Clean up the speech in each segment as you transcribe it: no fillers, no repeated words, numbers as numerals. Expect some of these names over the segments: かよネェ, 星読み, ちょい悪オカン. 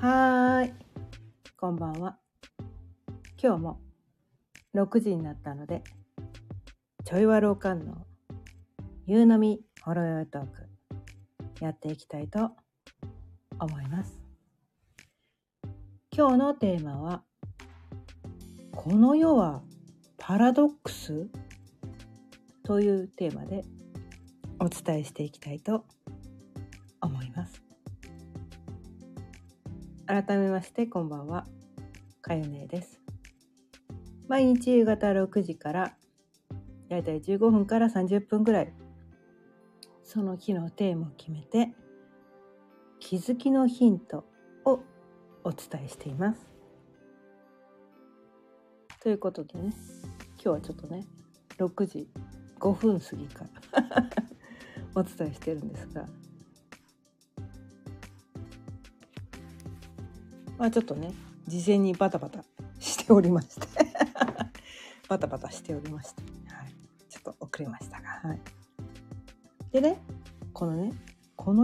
はーい、こんばんは。今日も6時になったので、ちょいわろうかんの夕飲みほろよいトークやっていきたいと思います。今日のテーマは、この世はパラドックスというテーマでお伝えしていきたいと思います。改めましてこんばんは、かゆねえです。毎日夕方6時からだいたい15分から30分ぐらい、その日のテーマを決めて気づきのヒントをお伝えしています。ということでね、今日はちょっとね6時5分過ぎからお伝えしてるんですが、まあ、ちょっとね事前にバタバタしておりまして、はい、ちょっと遅れましたが、はい、でね、この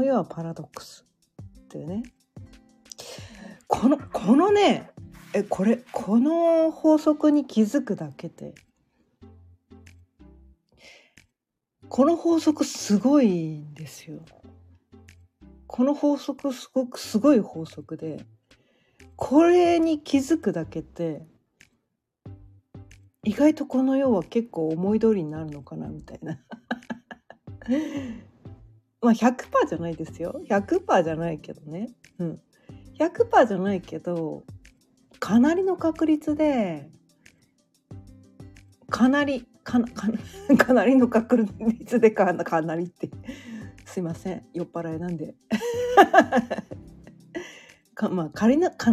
世はパラドックスっていうね、このね、この法則に気づくだけで、この法則すごいんですよ。この法則すごい法則で、これに気づくだけで意外とこの世は結構思い通りになるのかなみたいなまあ 100% じゃないですよ、 100% じゃないけどね、うん、100% じゃないけどかなりの確率でかなりの確率ですいません、酔っ払いなんでかな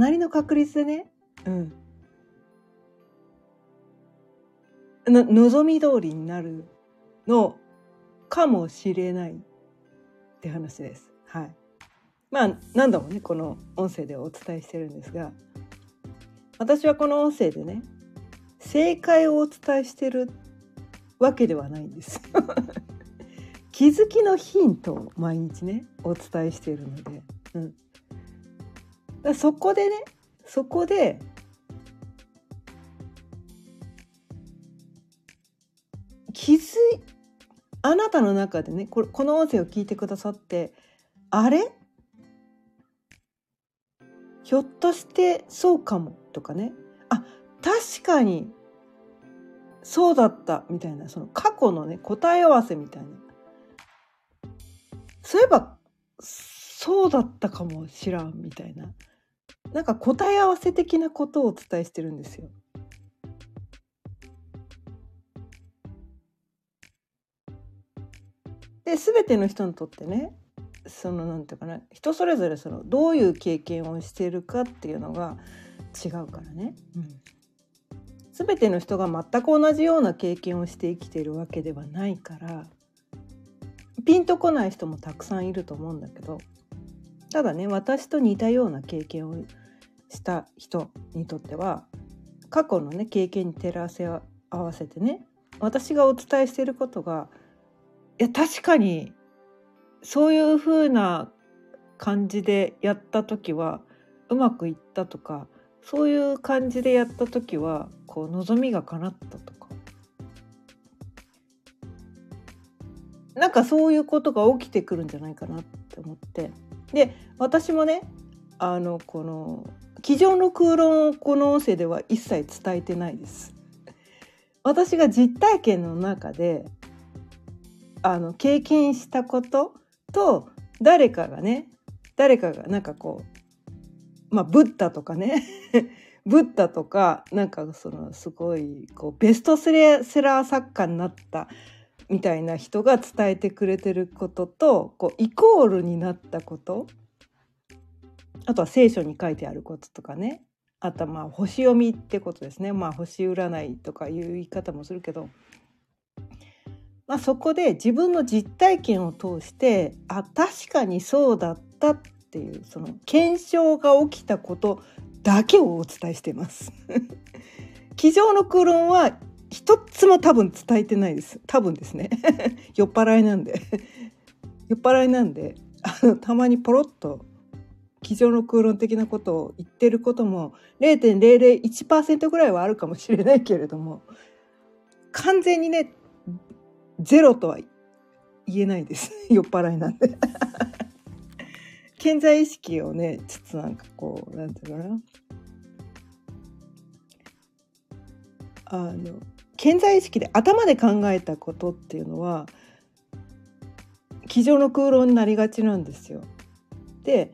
りの確率でね、うん、望み通りになるのかもしれないって話です。はい。まあ何度もねこの音声でお伝えしてるんですが、私はこの音声でね正解をお伝えしてるわけではないんです気づきのヒントを毎日ねお伝えしているので、うん。そこであなたの中でね、この音声を聞いてくださって、あれひょっとしてそうかもとかね、あ、確かにそうだったみたいな、その過去のね答え合わせみたいな、そういえばそうだったかもしらんみたいな、なんか答え合わせ的なことをお伝えしてるんですよ。で、全ての人にとってね、そのなんていうかな、人それぞれそのどういう経験をしているかっていうのが違うからね、うん、全ての人が全く同じような経験をして生きているわけではないから、ピンとこない人もたくさんいると思うんだけど、ただね、私と似たような経験をした人にとっては、過去のね経験に照らせ合わせてね、私がお伝えしていることが、いや確かにそういう風な感じでやった時はうまくいったとか、そういう感じでやった時はこう望みが叶ったとか、なんかそういうことが起きてくるんじゃないかなって思って、で、私もね、この机上の空論をこの音声では一切伝えてないです。私が実体験の中で経験したことと、誰かがなんかこう、まあブッダとかねブッダとか、なんかそのすごいこうベストセラー作家になったみたいな人が伝えてくれてることと、こうイコールになったこと、あとは聖書に書いてあることとかね、あとはまあ星読みってことですね、まあ星占いとかいう言い方もするけど、まあ、そこで自分の実体験を通して、あ、確かにそうだったっていう、その検証が起きたことだけをお伝えしています机上の空論は一つも多分伝えてないです。多分ですね酔っ払いなんでたまにポロッと机上の空論的なことを言ってることも 0.001% ぐらいはあるかもしれないけれども、完全にねゼロとは言えないです酔っ払いなんで健在意識をねちょっとなんかこうなんていうかな、健在意識で頭で考えたことっていうのは机上の空論になりがちなんですよ。で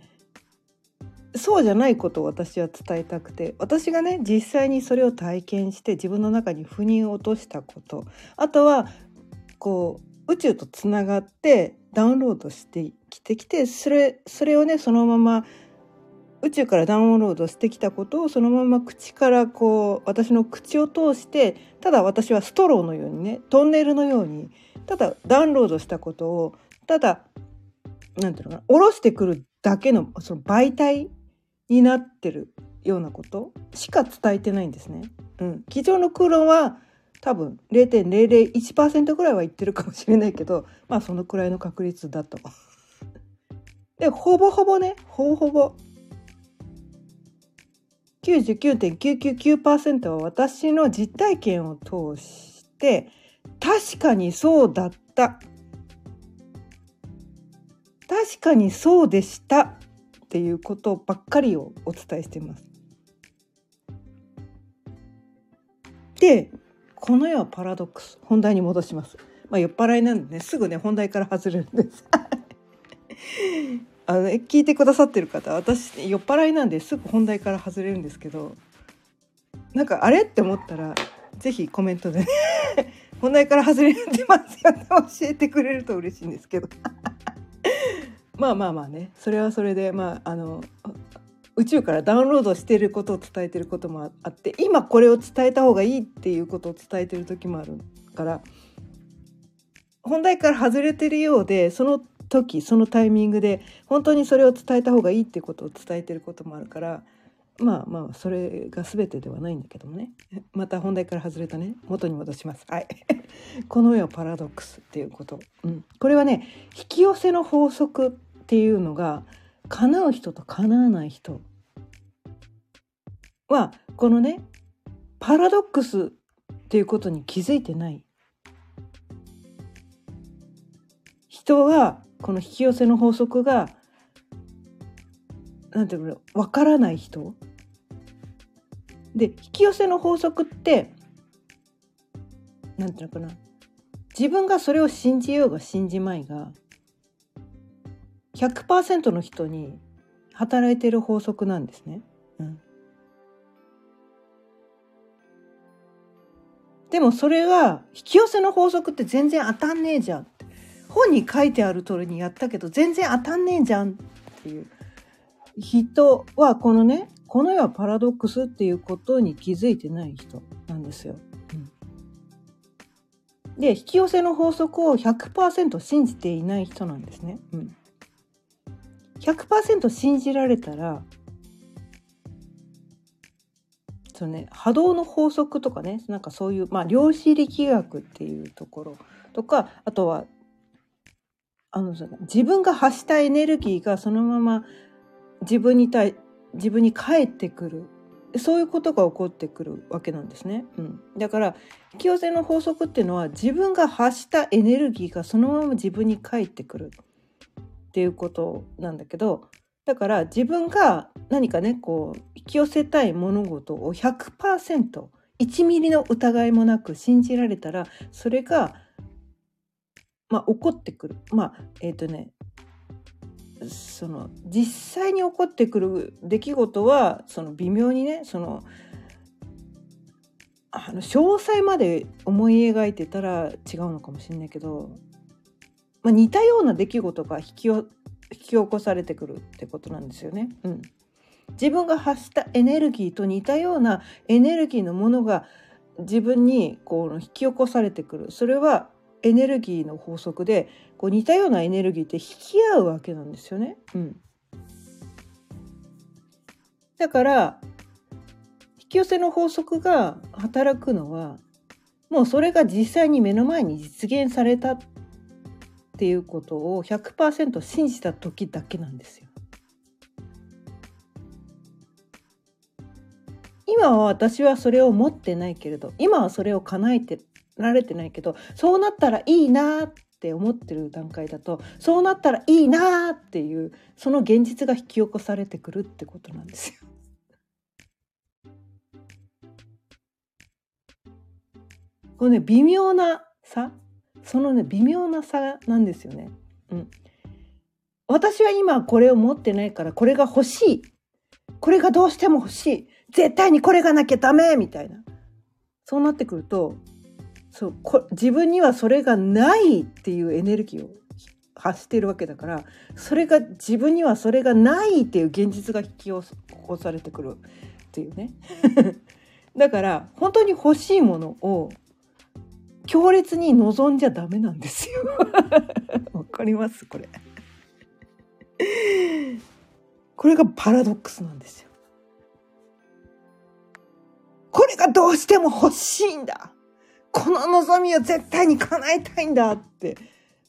そうじゃないことを私は伝えたくて、私がね実際にそれを体験して自分の中に腑に落としたこと、あとはこう宇宙とつながってダウンロードしてきてそれをねそのまま宇宙からダウンロードしてきたことをそのまま口からこう私の口を通して、ただ私はストローのようにねトンネルのようにただダウンロードしたことをただなんていうのかな下ろしてくるだけのその媒体になってるようなことしか伝えてないんですね。うん、机上の空論は多分 0.001% ぐらいは言ってるかもしれないけど、まあそのくらいの確率だと。でほぼ 99.999% は私の実体験を通して確かにそうだった。確かにそうでしたっていうことばっかりをお伝えしています。で、この世はパラドックス。本題に戻します。まあ酔っ払いなんでね、すぐね本題から外れるんです。聞いてくださってる方、私酔っ払いなんですぐ本題から外れるんですけど、なんかあれって思ったらぜひコメントで、ね、本題から外れてますよって教えてくれると嬉しいんですけど。まあねそれはそれで、まあ、宇宙からダウンロードしていることを伝えていることもあって、今これを伝えた方がいいっていうことを伝えている時もあるから、本題から外れてるようでその時そのタイミングで本当にそれを伝えた方がいいっていうことを伝えていることもあるから、まあそれが全てではないんだけどもね、また本題から外れたね、元に戻します、はい、この世はパラドックスっていうこと、うん、これはね引き寄せの法則っていうのが叶う人と叶わない人はこのねパラドックスっていうことに気づいてない人は、この引き寄せの法則がなんていうの分からない人で、引き寄せの法則ってなんていうのかな、自分がそれを信じようが信じまいが 100% の人に働いている法則なんですね、うん、でもそれが引き寄せの法則って全然当たんねえじゃん、本に書いてある通りにやったけど全然当たんねえじゃんっていう人は、このねこの世はパラドックスっていうことに気づいてない人なんですよ、うん、で引き寄せの法則を 100% 信じていない人なんですね、うん、100% 信じられたらそのね波動の法則とかね、なんかそういう、まあ、量子力学っていうところとか、あとは自分が発したエネルギーがそのまま自分に返ってくる、そういうことが起こってくるわけなんですね、うん、だから引き寄せの法則っていうのは自分が発したエネルギーがそのまま自分に返ってくるっていうことなんだけど、だから自分が何かねこう引き寄せたい物事を 100% 1ミリの疑いもなく信じられたら、それがまあ起こってくる、まあその実際に起こってくる出来事はその微妙にねその詳細まで思い描いてたら違うのかもしれないけど、まあ、似たような出来事が引き起こされてくるってことなんですよね、うん、自分が発したエネルギーと似たようなエネルギーのものが自分にこう引き起こされてくる、それはエネルギーの法則で、こう似たようなエネルギーって引き合うわけなんですよね、うん、だから引き寄せの法則が働くのはもうそれが実際に目の前に実現されたっていうことを 100% 信じた時だけなんですよ。今は私はそれを持ってないけれど、今はそれを叶えてられてないけど、そうなったらいいなって思ってる段階だと、そうなったらいいなっていうその現実が引き起こされてくるってことなんですよ。このね、微妙な差、そのね、微妙な差なんですよね。うん。私は今これを持ってないからこれが欲しい、これがどうしても欲しい、絶対にこれがなきゃダメみたいな、そうなってくると、そう、自分にはそれがないっていうエネルギーを発しているわけだから、それが自分にはそれがないっていう現実が引き起こされてくるっていうねだから本当に欲しいものを強烈に望んじゃダメなんですよわかります？これこれがパラドックスなんですよ。これがどうしても欲しいんだ、この望みを絶対に叶えたいんだって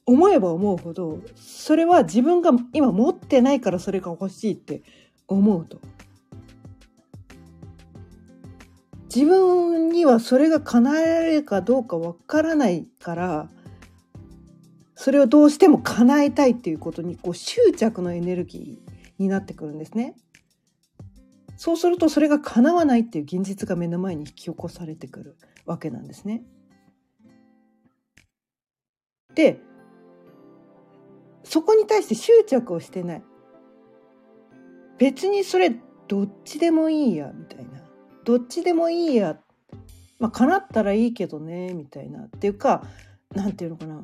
思えば思うほど、それは自分が今持ってないからそれが欲しいって思うと、自分にはそれが叶えられるかどうかわからないから、それをどうしても叶えたいっていうことにこう執着のエネルギーになってくるんですね。そうするとそれが叶わないっていう現実が目の前に引き起こされてくるわけなんですね。で、そこに対して執着をしてない、別にそれどっちでもいいやみたいな、どっちでもいいや、まあ叶ったらいいけどねみたいな、っていうか、なんていうのかな、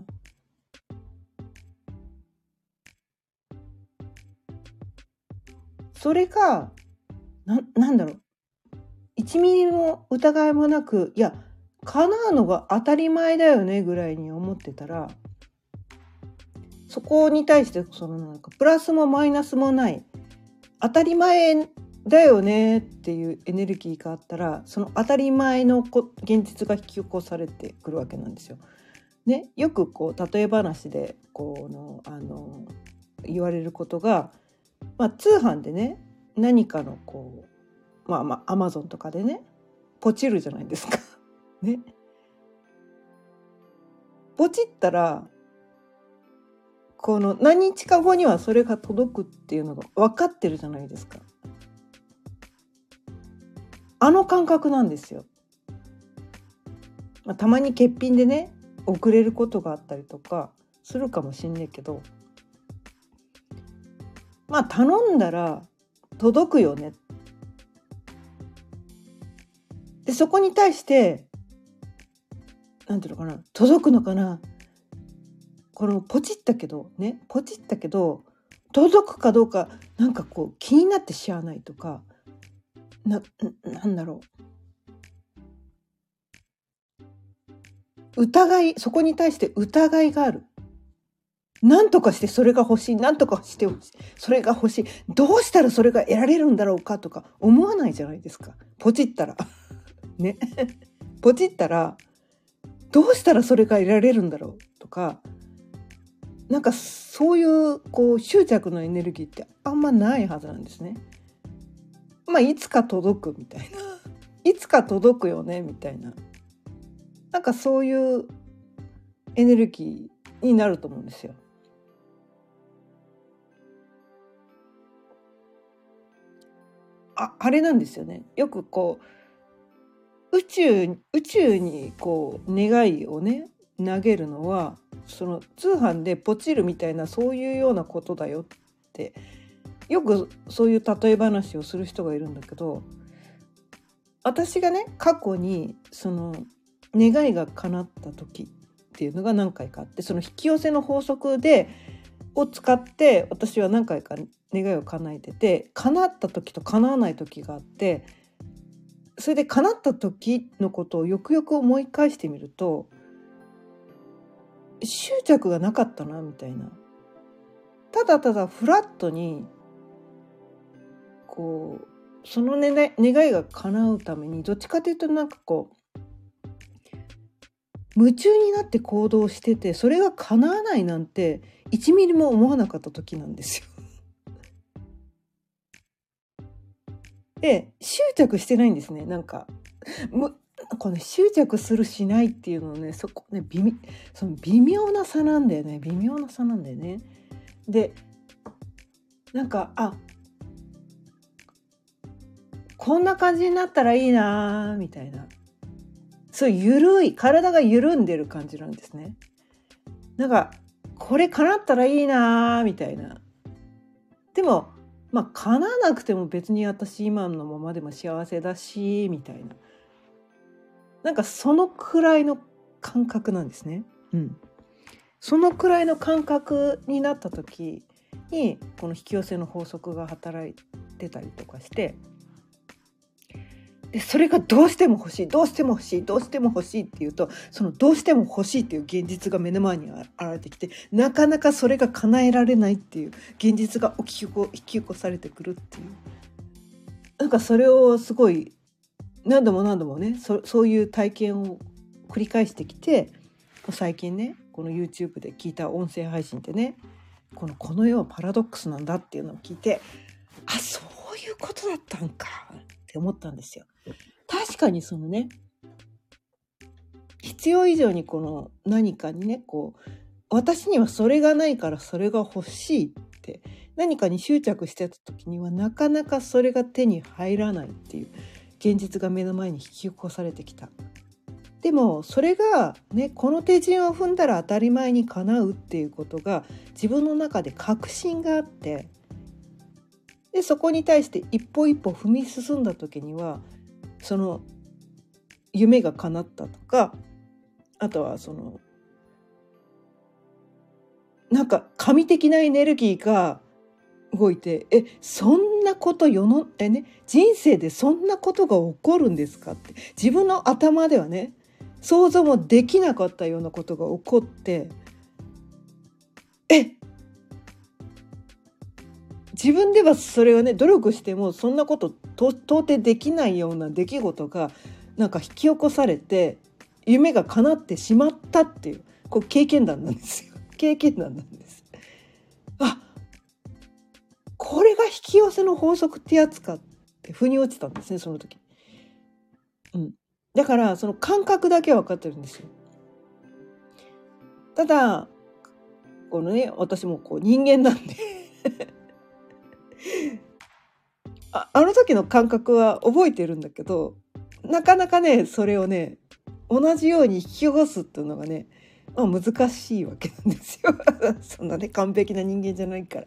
それが なんだろう、1ミリも疑いもなく、いや叶うのが当たり前だよねぐらいに思ってたら、そこに対してそのなんかプラスもマイナスもない当たり前だよねっていうエネルギーがあったら、その当たり前の現実が引き起こされてくるわけなんですよ。ね、よくこう例え話でこの言われることが、まあ、通販でね、何かのこう、まあまあアマゾンとかでね、ポチるじゃないですかね。ポチったらこの何日か後にはそれが届くっていうのが分かってるじゃないですか。あの感覚なんですよ。まあ、たまに欠品でね、遅れることがあったりとかするかもしんないけど、まあ頼んだら届くよね。で、そこに対して、なんていうのかな、届くのかな、このポチったけどね、ポチったけど届くかどうかなんかこう気になってしゃあないとか、なんだろう、疑い、そこに対して疑いがある。なんとかしてそれが欲しい、なんとかしてそれが欲しい、どうしたらそれが得られるんだろうかとか思わないじゃないですか、ポチったらねポチったらどうしたらそれが得られるんだろうとか、なんかそういうこう執着のエネルギーってあんまないはずなんですね。まあいつか届くみたいないつか届くよねみたいな、なんかそういうエネルギーになると思うんですよ。あれなんですよね。よくこう宇宙にこう願いをね投げるのは、その通販でポチるみたいな、そういうようなことだよって、よくそういう例え話をする人がいるんだけど、私がね過去にその願いが叶った時っていうのが何回かあって、その引き寄せの法則を使って私は何回か願いを叶えてて、叶った時と叶わない時があって、それで叶った時のことをよくよく思い返してみると、執着がなかったなみたいな、ただただフラットにこうその願いが叶うために、どっちかというとなんかこう夢中になって行動してて、それが叶わないなんて1ミリも思わなかった時なんですよで執着してないんですね。なんかこの執着するしないっていうのね、そこね、その微妙な差なんだよね。微妙な差なんだよね。でなんかこんな感じになったらいいなみたいな、そういう緩い、体が緩んでる感じなんですね。なんかこれ叶ったらいいなみたいな。でもまあ叶わなくても別に私今のままでも幸せだしみたいな、なんかそのくらいの感覚なんですね。うん、そのくらいの感覚になった時にこの引き寄せの法則が働いてたりとかして、でそれがどうしても欲しい、どうしても欲しい、どうしても欲しいっていうと、そのどうしても欲しいっていう現実が目の前に現れてきて、なかなかそれが叶えられないっていう現実が引き起こされてくるっていう、なんかそれをすごい何度も何度もね、そういう体験を繰り返してきて、最近ねこの YouTube で聞いた音声配信でね、この世はパラドックスなんだっていうのを聞いて、あ、そういうことだったんかって思ったんですよ。確かにそのね、必要以上にこの何かにね、こう私にはそれがないからそれが欲しいって何かに執着してた時にはなかなかそれが手に入らないっていう現実が目の前に引き起こされてきた。でもそれがね、この手順を踏んだら当たり前に叶うっていうことが自分の中で確信があって、でそこに対して一歩一歩踏み進んだ時にはその夢が叶ったとか、あとはそのなんか神的なエネルギーが動いて、そんなこと人生でそんなことが起こるんですかって、自分の頭ではね想像もできなかったようなことが起こって、自分ではそれはね努力してもそんなこと到底できないような出来事がなんか引き起こされて夢が叶ってしまったっていう、これ経験談なんですよ。経験談なんです。これが引き寄せの法則ってやつかって腑に落ちたんですね、その時。うん、だからその感覚だけは分かってるんですよ。ただこのね、私もこう人間なんであの時の感覚は覚えてるんだけど、なかなかねそれをね同じように引き起こすっていうのがね、難しいわけなんですよそんなね完璧な人間じゃないから。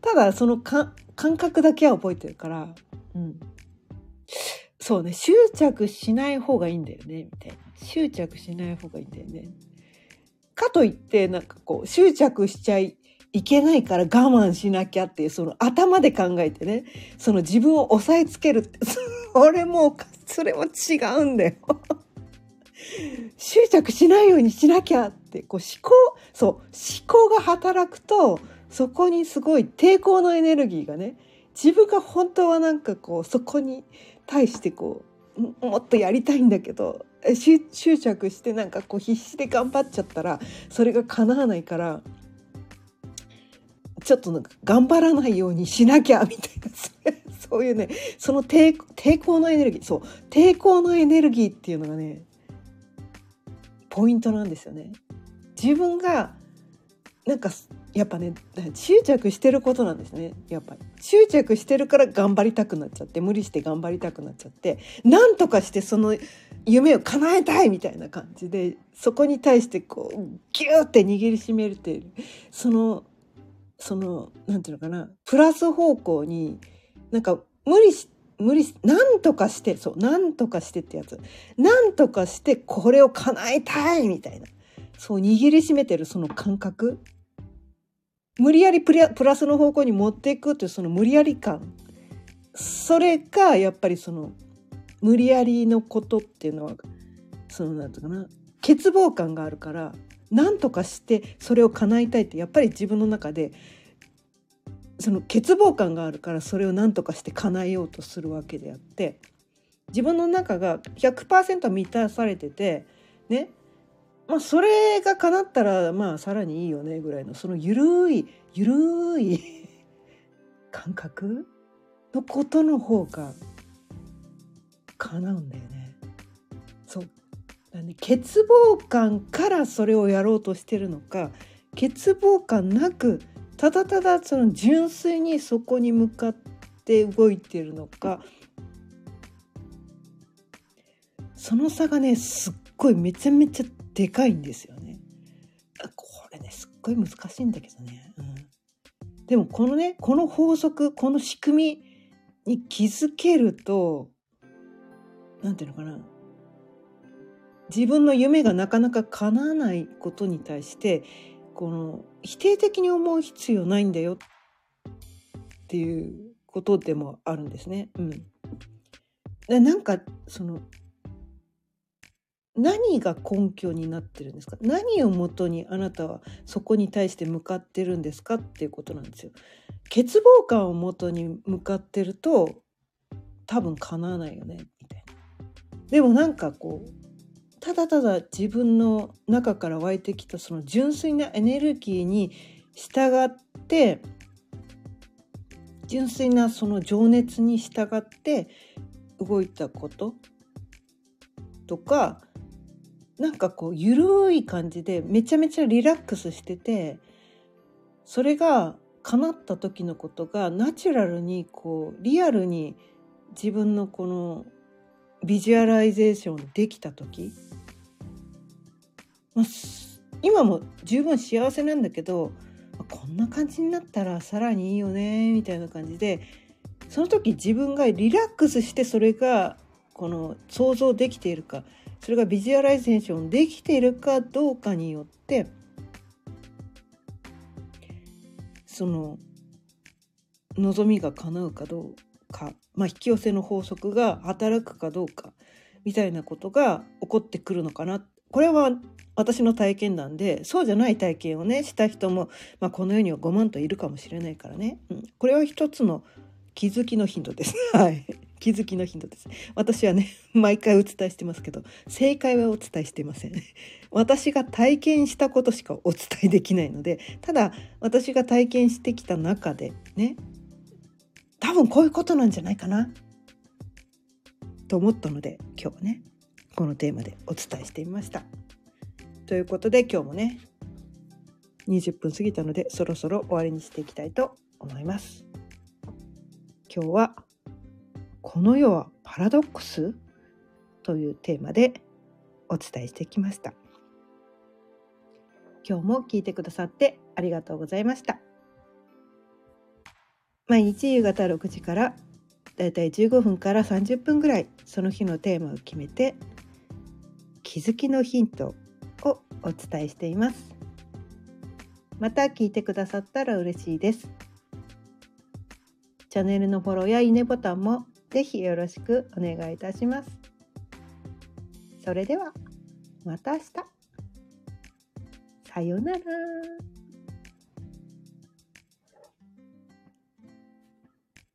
ただその感覚だけは覚えてるから、うん、そうね、執着しない方がいいんだよねみたいな、執着しない方がいいんだよね。かといってなんかこう執着しちゃいけないから我慢しなきゃっていう、その頭で考えてね、その自分を押さえつけるって、それも違うんだよ執着しないようにしなきゃってこう思考が働くと、そこにすごい抵抗のエネルギーがね、自分が本当はなんかこうそこに対してこうもっとやりたいんだけど執着してなんかこう必死で頑張っちゃったらそれが叶わないから、ちょっとなんか頑張らないようにしなきゃみたいなそういうね、その抵抗のエネルギー、そう抵抗のエネルギーっていうのがねポイントなんですよね。自分がなんかやっぱね執着してることなんですね。やっぱり執着してるから頑張りたくなっちゃって、無理して頑張りたくなっちゃって、なんとかしてその夢を叶えたいみたいな感じで、そこに対してこうギューって握りしめるっていう、そのなんていうのかな、プラス方向になんかなんとかして、そうなんとかしてってやつ、なんとかしてこれを叶えたいみたいな、そう握りしめてるその感覚、無理やりプラスの方向に持っていくというその無理やり感、それがやっぱりその無理やりのことっていうのはそのなんていうかな、欠乏感があるから、なんとかしてそれを叶えたいってやっぱり自分の中でその欠乏感があるから、それをなんとかして叶えようとするわけであって、自分の中が 100% 満たされててね、それが叶ったらさらにいいよねぐらいの、そのゆるい感覚のことの方が叶うんだよね。そうだね、欠乏感からそれをやろうとしてるのか、欠乏感なくただただその純粋にそこに向かって動いてるのか、その差がねすっごいめちゃめちゃでかいんですよね。これねすっごい難しいんだけどね、うん、でもこのねこの法則、この仕組みに気づけると、なんていうのかな、自分の夢がなかなか叶わないことに対してこの否定的に思う必要ないんだよっていうことでもあるんですね、うん、でなんかその何が根拠になってるんですか、何をもとにあなたはそこに対して向かってるんですかっていうことなんですよ。欠乏感をもとに向かってると多分叶わないよねみたいな。でもなんかこうただただ自分の中から湧いてきたその純粋なエネルギーに従って、純粋なその情熱に従って動いたこととか、なんかこうゆるい感じでめちゃめちゃリラックスしてて、それが叶った時のことがナチュラルにこうリアルに自分のこのビジュアライゼーションできた時、まあ、今も十分幸せなんだけど、こんな感じになったらさらにいいよねみたいな感じで、その時自分がリラックスしてそれがこの想像できているか、それがビジュアライゼーションできているかどうかによって、その望みが叶うかどうか、まあ、引き寄せの法則が働くかどうかみたいなことが起こってくるのかな。これは私の体験談で、そうじゃない体験をねした人も、まあ、この世には5万といるかもしれないからね、うん、これは一つの気づきのヒントですはい、気づきのヒントです。私はね毎回お伝えしてますけど、正解はお伝えしていません私が体験したことしかお伝えできないので、ただ私が体験してきた中でね、多分こういうことなんじゃないかなと思ったので、今日はねこのテーマでお伝えしてみました。ということで今日もね20分過ぎたので、そろそろ終わりにしていきたいと思います。今日はこの世はパラドックスというテーマでお伝えしてきました。今日も聞いてくださってありがとうございました。毎日夕方6時からだいたい15分から30分ぐらい、その日のテーマを決めて気づきのヒントをお伝えしています。また聞いてくださったら嬉しいです。チャンネルのフォローやいいねボタンもぜひよろしくお願いいたします。それではまた明日。さようなら。